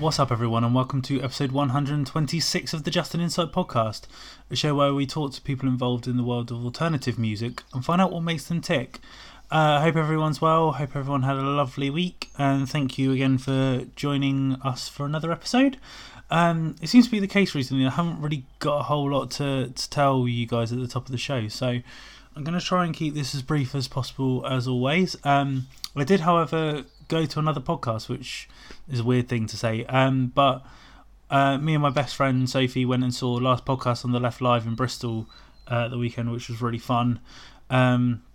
What's up, everyone, and welcome to episode 126 of the Just an Insight podcast, a show where we talk to people involved in the world of alternative music and find out what makes them tick. Hope everyone's well, hope everyone had a lovely week, and thank you again for joining us for another episode. It seems to be the case recently, I haven't really got a whole lot to tell you guys at the top of the show, so I'm going to try and keep this as brief as possible as always. I did, however, go to another podcast, which is a weird thing to say, but me and my best friend Sophie went and saw Last Podcast on the Left live in Bristol the weekend, which was really fun. Didn't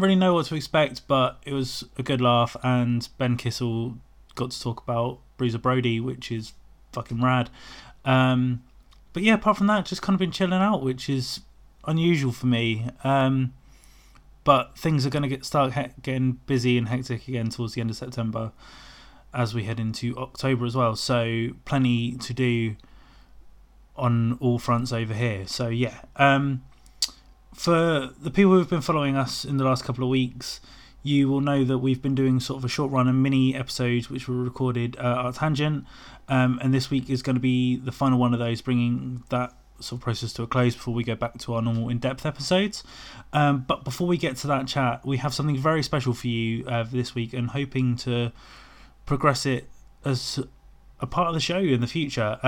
really know what to expect, but it was a good laugh, and Ben Kissel got to talk about Bruiser Brody, which is fucking rad. But yeah, apart from that, just kind of been chilling out, which is unusual for me. But things are going to start getting busy and hectic again towards the end of September as we head into October as well. So plenty to do on all fronts over here. So yeah, for the people who've been following us in the last couple of weeks, you will know that we've been doing sort of a short run and mini episodes which were recorded at Art Tangent. And this week is going to be the final one of those, bringing that sort of process to a close before we go back to our normal in-depth episodes. But before we get to that chat, we have something very special for you for this week, and hoping to progress it as a part of the show in the future.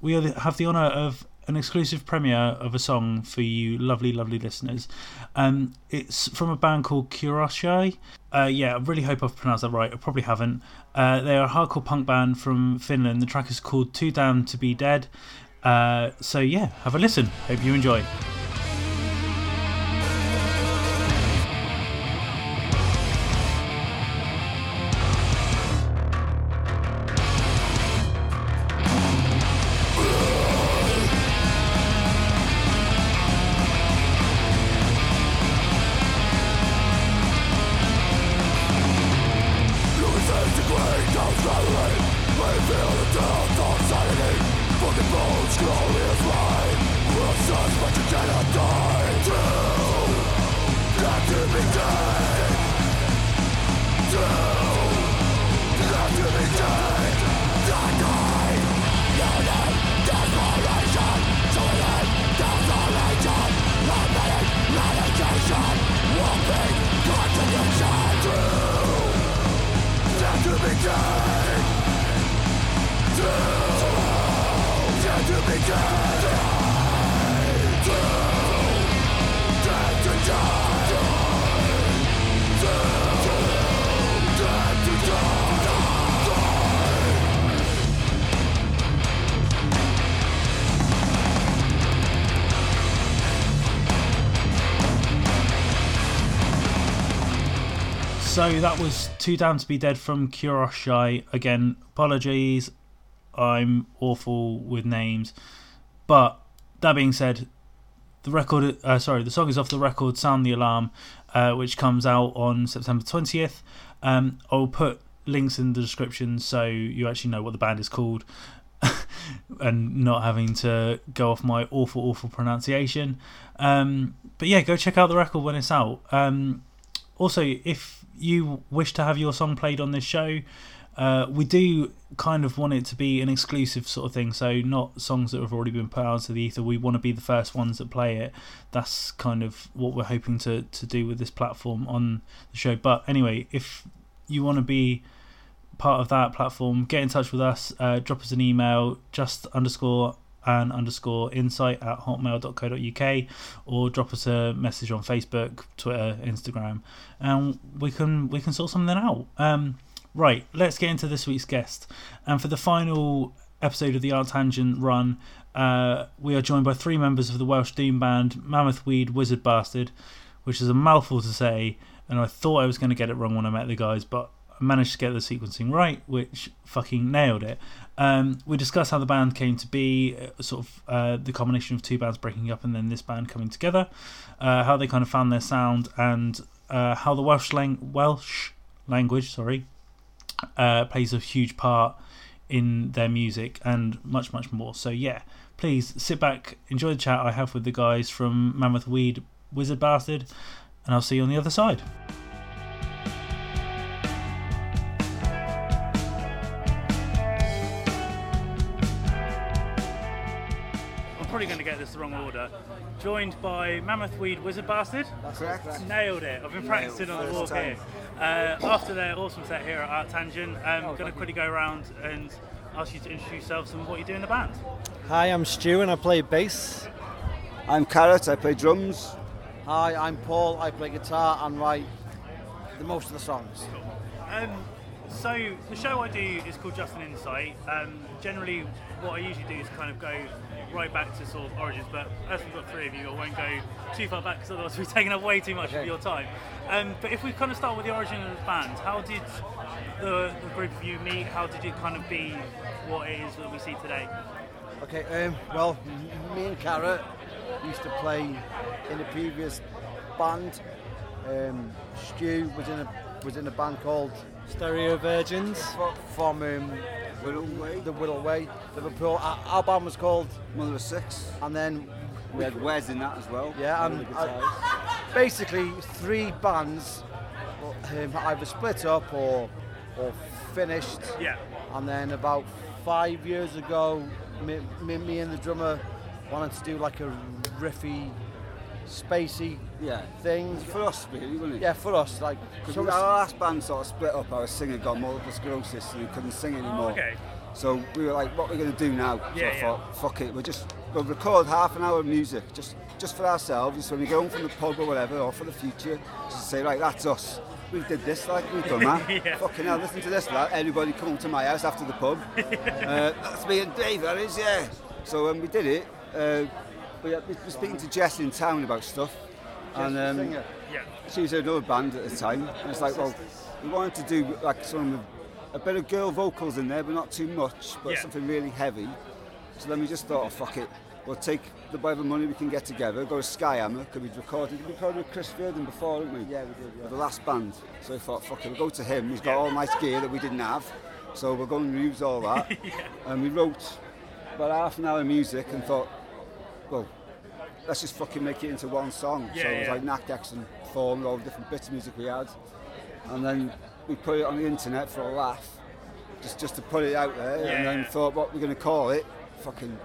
We have the honour of an exclusive premiere of a song for you lovely listeners. It's from a band called Kurashe. I really hope I've pronounced that right. I probably haven't. They are a hardcore punk band from Finland. The track is called Too Damned to Be Dead. So yeah, have a listen. Hope you enjoy. So that was Too Damned to Be Dead from Kurashe. Again, apologies, I'm awful with names. But that being said, the song is off the record Sound the Alarm, which comes out on September 20th. I'll put links in the description so you actually know what the band is called and not having to go off my awful pronunciation. But yeah, go check out the record when it's out. Also, if you wish to have your song played on this show, we do kind of want it to be an exclusive sort of thing, so not songs that have already been put out to the ether. We want to be the first ones that play it. That's kind of what we're hoping to do with this platform on the show. But anyway, if you want to be part of that platform, get in touch with us, drop us an email, just_an_insight@hotmail.co.uk, or drop us a message on Facebook, Twitter, Instagram, and we can sort something out. Right, let's get into this week's guest. And for the final episode of the Art Tangent run, we are joined by three members of the Welsh doom band Mammoth Weed Wizard Bastard, which is a mouthful to say, and I thought I was going to get it wrong when I met the guys, but managed to get the sequencing right, which fucking nailed it. We discussed how the band came to be, sort of the combination of two bands breaking up and then this band coming together, how they kind of found their sound, and how the Welsh language plays a huge part in their music, and much more. So yeah, please sit back, enjoy the chat I have with the guys from Mammoth Weed Wizard Bastard, and I'll see you on the other side. this the wrong order. Joined by Mammoth Weed Wizard Bastard. That's correct. Nailed it. I've been practicing on the walk here. After their awesome set here at Art Tangent, I'm going to quickly go around and ask you to introduce yourselves and what you do in the band. Hi, I'm Stu and I play bass. I'm Carrot, I play drums. Hi, I'm Paul, I play guitar and write the most of the songs. So the show I do is called Just an Insight. Generally, what I usually do is kind of go right back to sort of origins, but as we've got three of you, I won't go too far back because otherwise we've taken up way too much of your time. But if we kind of start with the origin of the band, how did the group of you meet? How did it kind of be what it is that we see today? Okay, well, me and Carrot used to play in the previous band. Stu was in a band called Stereo Virgins from the Whittleway, Liverpool. Our band was called When There Was Six, and then we had Wes in that as well. Yeah, and basically three bands either split up or finished. Yeah. And then about 5 years ago, me and the drummer wanted to do like a riffy, spacey things for us, really, wasn't it? Yeah, for us, like because our last band sort of split up. Our singer got multiple sclerosis and he couldn't sing anymore. Oh, okay. So we were like, what are we going to do now? So I thought, fuck it, we'll record half an hour of music just for ourselves. So when we go home from the pub or whatever, or for the future, just say, right, that's us. We did this, like, we've done that. Fucking hell, listen to this, lad. Everybody come to my house after the pub. That's me and Dave, that is, yeah. So when we did it, we were speaking to Jess in town about stuff, and she was in another band at the time, and it's like, well, we wanted to do like some a bit of girl vocals in there, but not too much, but something really heavy. So then we just thought, oh, fuck it, we'll take the whatever money we can get together, go to Skyhammer, because we'd recorded with Chris Verdon before, didn't we? Yeah, we did, yeah. The last band. So we thought, fuck it, we'll go to him, he's got all nice gear that we didn't have, so we'll go and use all that. And we wrote about half an hour of music and thought, well, let's just fucking make it into one song. So it was like Knack Jackson formed all the different bits of music we had. And then we put it on the internet for a laugh, just to put it out there. Yeah. And then thought, what we're going to call it? Fucking,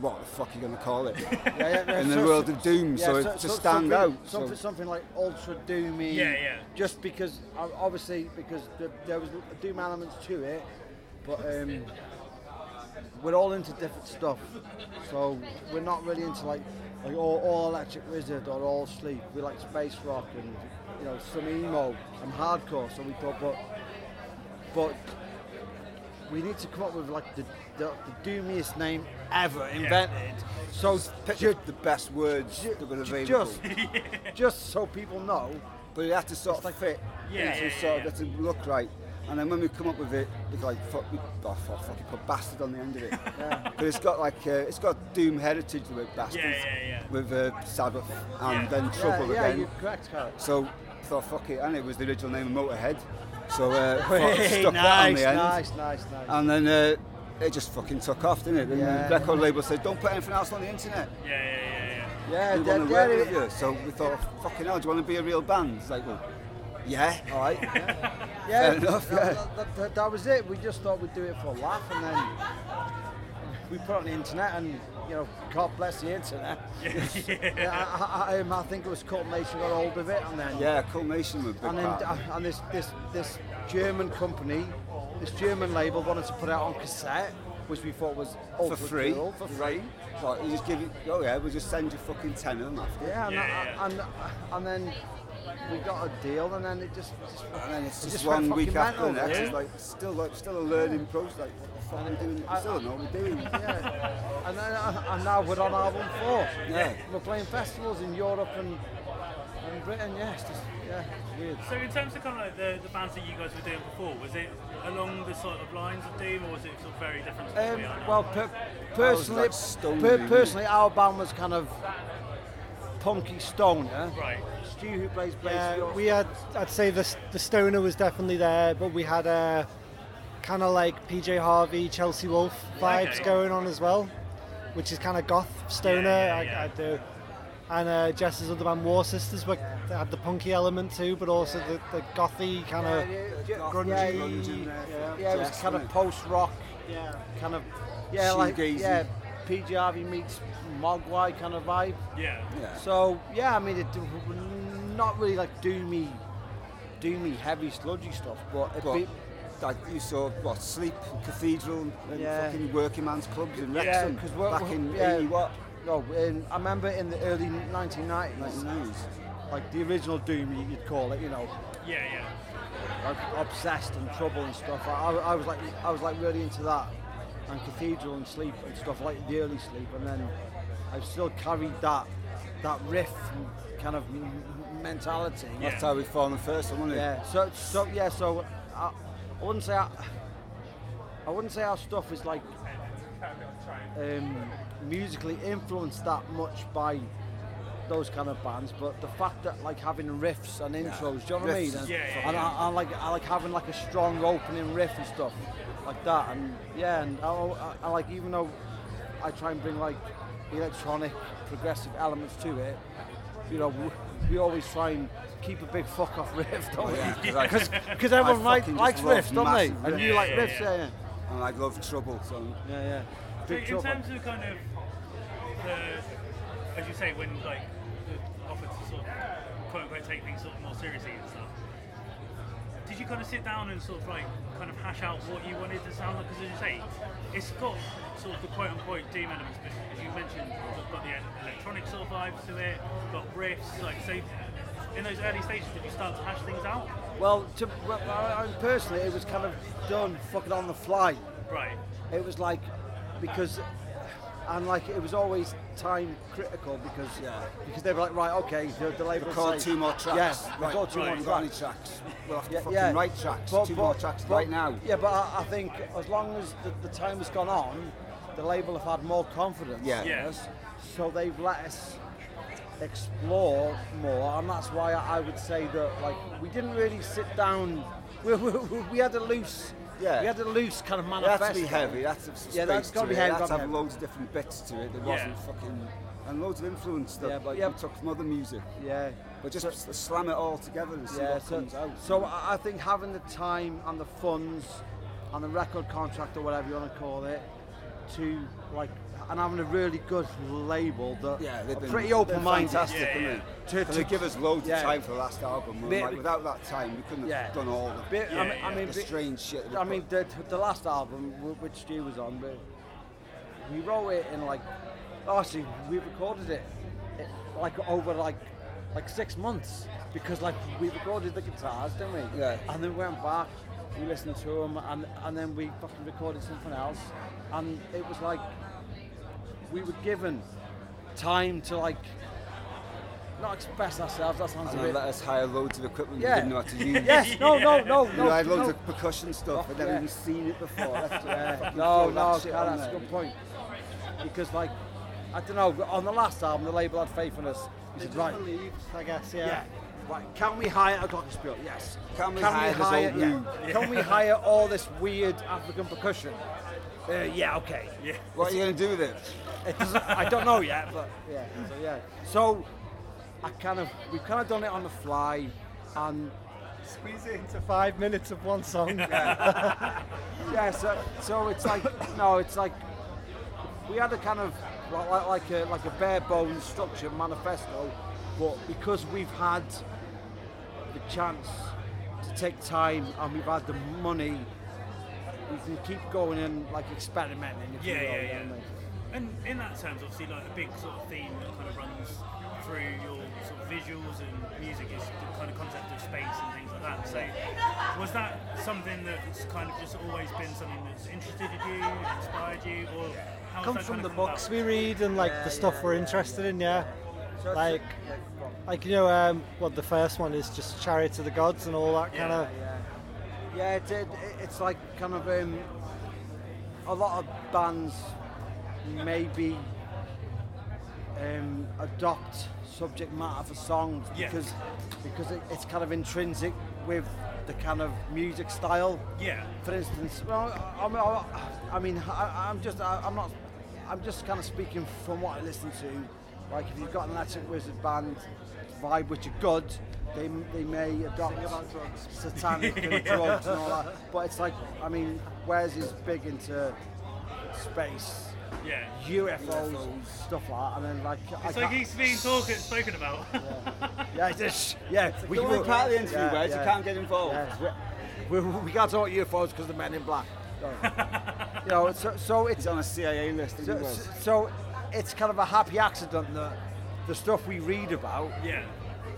what the fuck are you going to call it? In the world of doom, so to stand out. Something like ultra doomy. Yeah. Just because, obviously, there was doom elements to it, but we're all into different stuff, so we're not really into like all Electric Wizard or all Sleep. We like space rock and some emo and hardcore. So we thought, but we need to come up with like the doomiest name ever invented. So pick the best words that are available. Just so people know, but it had to sort of fit. It had to look right. And then when we come up with it, it's like, fuck, we put Bastard on the end of it. But it's got it's got doom heritage with Bastards, with Sabbath, and then Trouble again. Yeah, you're correct, Carl. So I thought, fuck it, and it was the original name of Motörhead. So stuck that on the end. Nice. And then it just fucking took off, didn't it? And the record label said, don't put anything else on the internet. Yeah. We so we thought, fucking hell, do you want to be a real band? It's like, well, all right. Fair enough, that was it. We just thought we'd do it for a laugh, and then we put it on the internet, and God bless the internet. I think it was Culmination got hold of it, and then Culmination was big. And then and this German company, this German label wanted to put it out on cassette, which we thought was for free. Like, you just give it. Oh yeah, we'll just send you fucking £10 and that. And then we got a deal, and then it's just one week after the next. It's still a learning process. Like, what the fuck are we doing? We still don't know what we're doing. And then and now we're on album 4. We're playing festivals in Europe and Britain. It's weird. So in terms of kind of like the bands that you guys were doing before, was it along the sort of lines of doom, or was it sort of very different? Personally, our band was kind of punky stoner. Right. Stu, who plays bass. Yeah, we had, I'd say the stoner was definitely there, but we had a kind of like PJ Harvey, Chelsea Wolfe vibes going on as well, which is kind of goth stoner. I do. And Jess's other band, War Sisters, had the punky element too, but also the gothy kind of grungy. It was kind of post rock. Kind of shoegazy. PJ Harvey meets Mogwai kind of vibe. Yeah. So yeah, I mean, it not really like doomy heavy sludgy stuff, but like you saw what Sleep, Cathedral, and fucking working man's clubs in Wrexham because back in I remember in the early 1990s, like the original doom you'd call it, you know. Yeah. Like Obsessed and Trouble and stuff. I was like really into that, and Cathedral and Sleep and stuff, like the early Sleep, and then I still carried that riff kind of mentality. Yeah. That's how we formed the first one, wasn't it? Yeah. So I wouldn't say our stuff is like musically influenced that much by those kind of bands, but the fact that like having riffs and intros, do you know what I mean? I like having like a strong opening riff and stuff like that, and I like, even though I try and bring like electronic progressive elements to it, you know, we always try and keep a big fuck off riff, don't we? Because everyone likes riffs, don't they? Riffs. And you like riffs, And I love trouble, so So in terms of kind of the, as you say, when like offered to sort of quote unquote take things sort of more seriously and stuff, did you kind of sit down and sort of like kind of hash out what you wanted to sound like? Because as you say, it's got sort of the quote unquote doom elements, but as you mentioned, it's got the electronic sort of vibes to it, got riffs, like, so in those early stages, did you start to hash things out? Well, personally, it was kind of done fucking on the fly. Right. It was like, because, and like, it was always time critical because they were like, right, okay, the label record two more tracks. Yes, yeah, record two more tracks. We'll have to fucking write tracks. Two more tracks right now. Yeah, but I think as long as the time has gone on, the label have had more confidence. Yes. So they've let us explore more, and that's why I would say that like we didn't really sit down. We had a loose. Yeah. We had a loose kind of manifesto. That's to be heavy, that's a space to be heavy. That's have loads of different bits to it. There wasn't fucking, and loads of influence that we took from other music. Yeah. But just slam it all together and see what comes out. So I think having the time and the funds and the record contract or whatever you want to call it to like, and having a really good label that they've been pretty open-minded, to give us loads of time for the last album. Without that time, we couldn't have done all the strange shit. I mean, the last album, which Stu was on, but we wrote it in like, actually, we recorded it like over like 6 months, because like we recorded the guitars, didn't we? Yeah. And then we went back, we listened to them, and then we fucking recorded something else, and it was like, we were given time to like not express ourselves. That sounds. And they let us hire loads of equipment we didn't know how to use. Yes, no. We had loads of percussion stuff. I'd never even seen it before. That's a good point. Because like, I don't know. On the last album, the label had faith in us. They said, right, I guess, right, can we hire a glockenspiel? Yes. Can we hire Can we hire all this weird African percussion? Okay. Yeah. What are you going to do with it? I don't know yet, but So we've done it on the fly, and squeeze it into 5 minutes of one song. So it's like we had a kind of like a bare bones structured manifesto, but because we've had the chance to take time and we've had the money, we can keep going and like experimenting. And in that terms, obviously, like a big sort of theme that kind of runs through your sort of visuals and music is the kind of concept of space and things like that. So was that something that's kind of just always been something that's interested you, inspired you, or how does that comes from the books we read and like the stuff we're interested in? So like you know, the first one is just Chariot of the Gods and all that kind of. Yeah, it's like kind of a lot of bands maybe adopt subject matter for songs because it's kind of intrinsic with the kind of music style. Yeah. For instance, well, I'm just kind of speaking from what I listen to. Like if you've got an Electric Wizard band vibe, which are good. They may adopt satanic and drugs and all that, but it's like, I mean, Wes is big into space yeah, UFOs, stuff like that. And then like it's like he's being spoken about. It's the only part of the interview where you can't get involved. We can't talk UFOs because the Men in Black. You know, so it's on a CIA list. So it's kind of a happy accident that the stuff we read about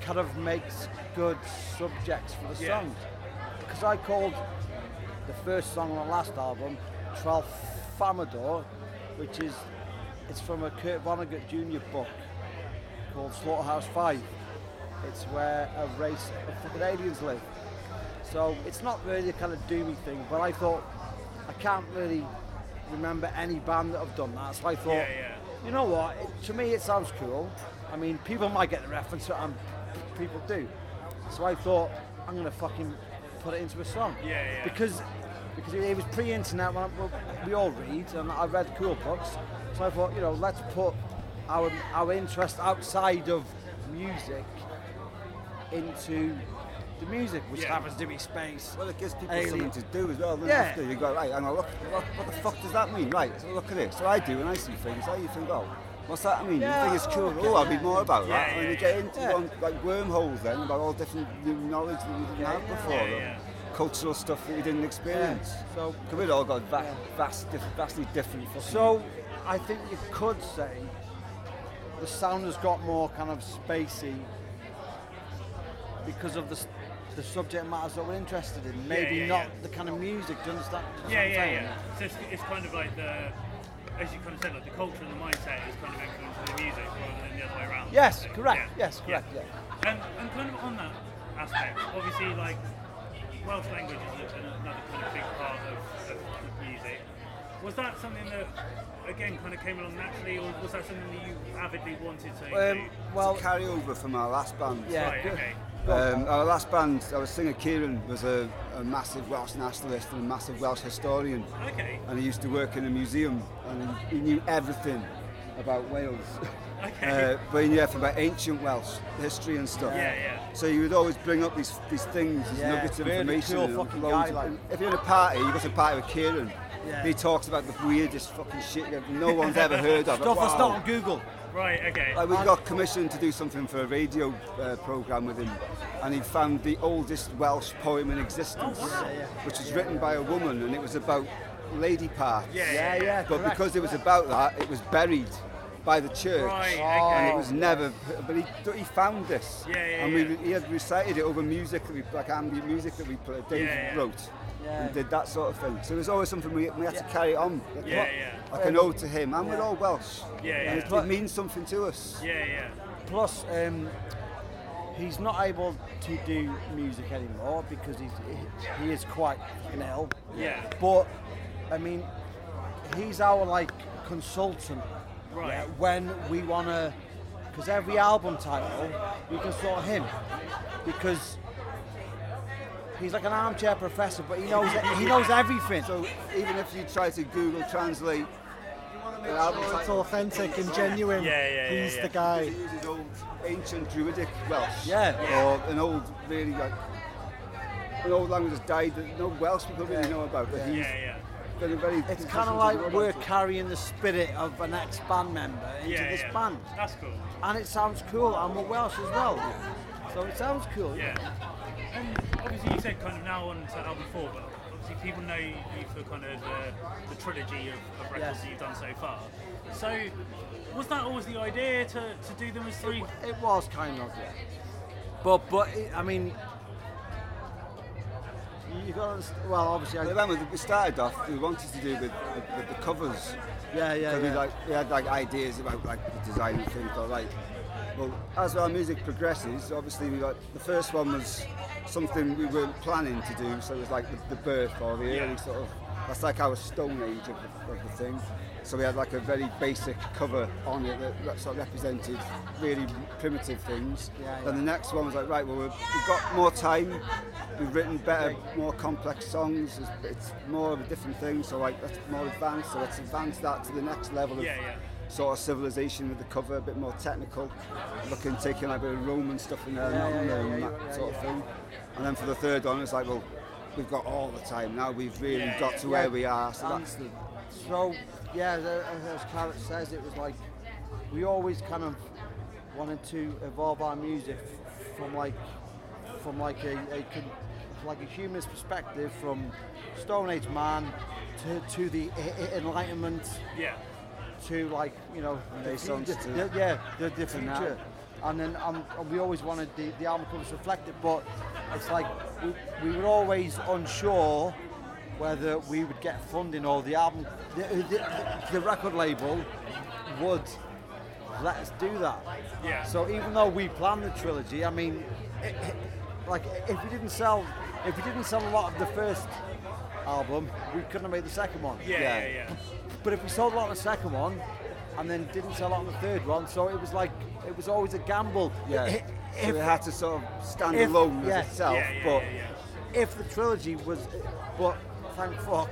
kind of makes good subjects for the songs. Because I called the first song on the last album Tralfamador, which is from a Kurt Vonnegut Jr. book called Slaughterhouse Five. It's where a race of fucking aliens live. So it's not really a kind of doomy thing, but I thought I can't really remember any band that have done that. So I thought, you know what? To me, it sounds cool. I mean, people might get the reference, and people do. So I thought I'm gonna fucking put it into a song. Because it was pre-internet when we all read, and I read cool books. So I thought, you know, let's put our interest outside of music into the music, which happens to be space. Well, it gives people something to do as well. After you go, right, hang on, look, what the fuck does that mean? Right, so look at this. So I do, and I see things. So you think, oh, what's that mean? You think it's cool. Oh, I'll read more about that. And you get into one, like wormholes then about all different new knowledge that we didn't have before. Cultural stuff that we didn't experience. So we'd all got vastly different. So I think you could say the sound has got more kind of spacey because of the subject matters that we're interested in. Maybe the kind of music. Do you understand? So it's kind of like the, as you kind of said, like the culture and the mindset is kind of influencing the music rather than the other way around. Yes, so, correct. Yeah. Yes, correct. Yeah. And kind of on that aspect, obviously, like Welsh language is another kind of big part of music. Was that something that, again, kind of came along naturally, or was that something that you avidly wanted to do? Well, it's a carryover from our last band. Yeah. Right, okay. Our last band, our singer Ciaran was a massive Welsh nationalist and a massive Welsh historian. Okay. And he used to work in a museum, and he knew everything about Wales. Okay. But he knew everything about ancient Welsh history and stuff. Yeah. So he would always bring up these things, these nuggets of information. Cool fucking guy, like. If you're in a party, you got to party with Ciaran. Yeah. He talks about the weirdest fucking shit no one's ever heard of. Stuff that's not on Google. Right, okay. Like we got commissioned to do something for a radio programme with him, and he found the oldest Welsh poem in existence, which was written by a woman, and it was about lady parts. But correct. Because it was about that, it was buried by the church, and it was never. But he found this, he had recited it over music that we, like ambient music that we played. Dave wrote. Yeah. And did that sort of thing. So it was always something we had to carry on. Like an ode to him, and we're all Welsh. It means something to us. Plus, he's not able to do music anymore because he is quite ill. But I mean, he's our like consultant. When we wanna, because every album title we consult him because. He's like an armchair professor, but he knows everything. So even if you try to Google translate, it's authentic and genuine. He's the guy. He uses old ancient Druidic Welsh, or an old really like an old language that's died that no Welsh people really know about. But he's very. It's kind of like we're carrying the spirit of an ex-band member into this band. That's cool. And it sounds cool, and we're Welsh as well. So it sounds cool. And obviously you said kind of now on to album 4, but obviously people know you for kind of the trilogy of records that you've done so far. So was that always the idea to do them as three? It was kind of, But I mean, you got to, well obviously. I remember we started off, we wanted to do with the covers. We had like ideas about like the design and things like. Well, as our music progresses, obviously we got the first one was something we weren't planning to do, so it was like the birth or the early sort of, that's like our Stone Age of the thing. So we had like a very basic cover on it that sort of represented really primitive things. And the next one was like, right, well, we've got more time, we've written better, more complex songs, it's more of a different thing, so like that's more advanced, so let's advance that to the next level of sort of civilization with the cover, a bit more technical, looking, taking like a bit of Roman stuff in there, and that sort of thing. And then for the third one, it's like, well, we've got all the time now. We've really got to where we are. So that's the So, yeah, as Carrot says, it was like we always kind of wanted to evolve our music from a humanist perspective, from Stone Age man to the Enlightenment, yeah, to like, you know, the different future. And then we always wanted the album covers to reflect it, but it's like we were always unsure whether we would get funding or the album, the record label would let us do that. Yeah. So even though we planned the trilogy, I mean, if we didn't sell a lot of the first album, we couldn't have made the second one. Yeah. But if we sold a lot of the second one, and then didn't sell out on the third one, so it was like it was always a gamble. Yeah, so it had to sort of stand alone as itself. But if the trilogy was, but thank fuck,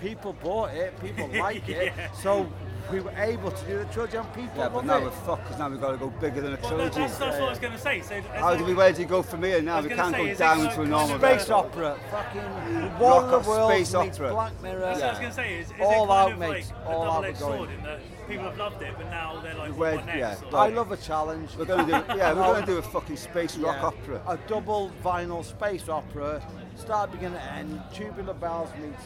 people bought it, people like it, so we were able to do the trilogy and people. Yeah, but now we're fucked because now we've got to go bigger than a trilogy. That's what I was going to say. So where do you go from here now? We can't go down to a normal space opera. Fucking War of the Worlds meets Black Mirror. That's what I was going to say. Is it kind of like a double-edged sword in that people have loved it, but now they're like, what next? I love a challenge. We're going to do, a fucking space rock opera. A double vinyl space opera, start, beginning, end. Tubular Bells meets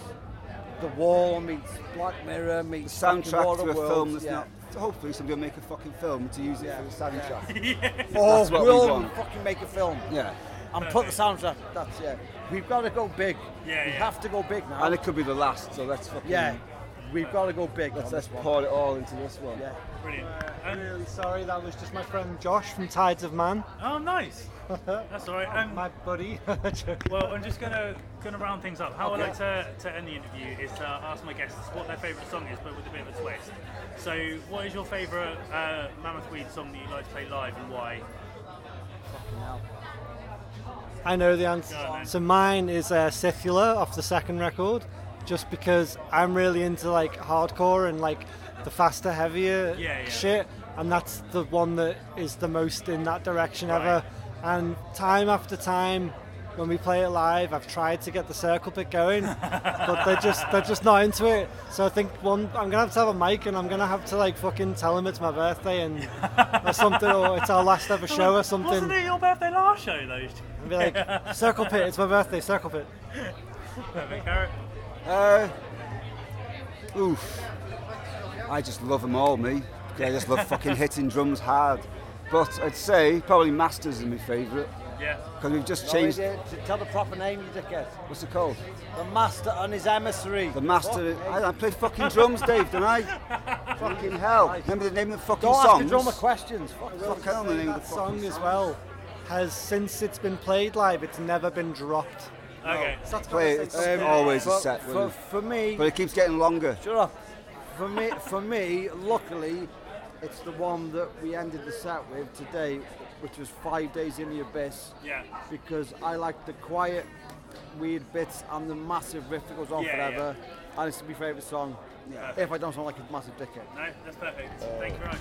The Wall meets Black Mirror meets the soundtrack to a film that's not. So hopefully somebody will make a fucking film to use it for the soundtrack. Or we'll fucking make a film. Yeah. And put the soundtrack. That's We've got to go big. Yeah. We have to go big now. And it could be the last. So let's fucking. Yeah. We've got to go big. Let's pour it all into this one. Yeah. Brilliant. I'm really sorry. That was just my friend Josh from Tides of Man. Oh, nice. That's all right. My buddy. Well, I'm just gonna round things up. How I like to end the interview is to ask my guests what their favourite song is, but with a bit of a twist. So, what is your favourite Mammoth Weed song that you like to play live, and why? Fucking hell. I know the answer. So mine is Cythula off the second record, just because I'm really into like hardcore and like the faster, heavier shit, and that's the one that is the most in that direction ever. And time after time, when we play it live, I've tried to get the circle bit going, but they're just not into it. So I think I'm gonna have to have a mic, and I'm gonna have to like fucking tell them it's my birthday and or something, or it's our last ever show or something. Wasn't it your birthday last show though? And be like, circle pit, it's my birthday, circle pit. Perfect, Carrot. Oof. I just love them all, me. I just love fucking hitting drums hard. But I'd say probably Masters is my favourite. Yeah. Because we've just changed. Tell the proper name, you dickhead. What's it called? The Master and His Emissary. The Master. I play fucking drums, Dave, don't I? Fucking hell. Remember the name of the fucking songs? Don't ask the drummer questions. Fuck hell, the name of the fucking song as well has, since it's been played live, it's never been dropped. Okay. No. So it's always a set. For me. But it keeps getting longer. Shut up. For me, luckily, it's the one that we ended the set with today, which was 5 Days in the Abyss. Yeah. Because I like the quiet, weird bits and the massive riff that goes on forever. Yeah. And it's my favourite song. Yeah. If I don't sound like a massive dickhead. No, that's perfect. Thank you very much.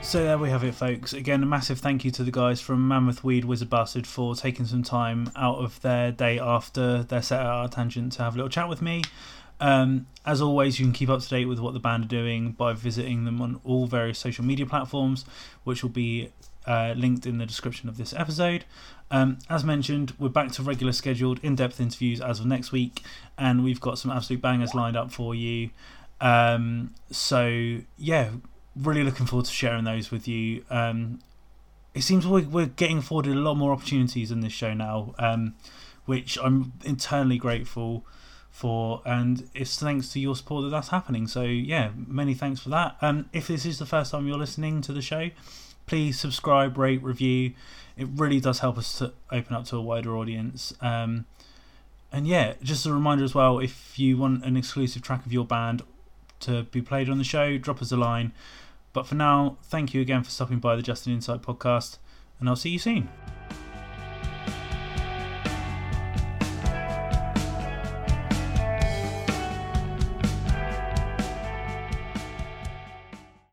So there we have it, folks. Again, a massive thank you to the guys from Mammoth Weed Wizard Bastard for taking some time out of their day after their set at Art Tangent to have a little chat with me. As always, you can keep up to date with what the band are doing by visiting them on all various social media platforms, which will be linked in the description of this episode. As mentioned, we're back to regular scheduled in-depth interviews as of next week, and we've got some absolute bangers lined up for you. Really looking forward to sharing those with you. It seems we're getting afforded a lot more opportunities in this show now, which I'm eternally grateful for, and it's thanks to your support that's happening. So yeah, many thanks for that. If this is the first time you're listening to the show, please subscribe, rate, review. It really does help us to open up to a wider audience. And just a reminder as well, if you want an exclusive track of your band to be played on the show, drop us a line. But for now, thank you again for stopping by the Just an Insight podcast, and I'll see you soon.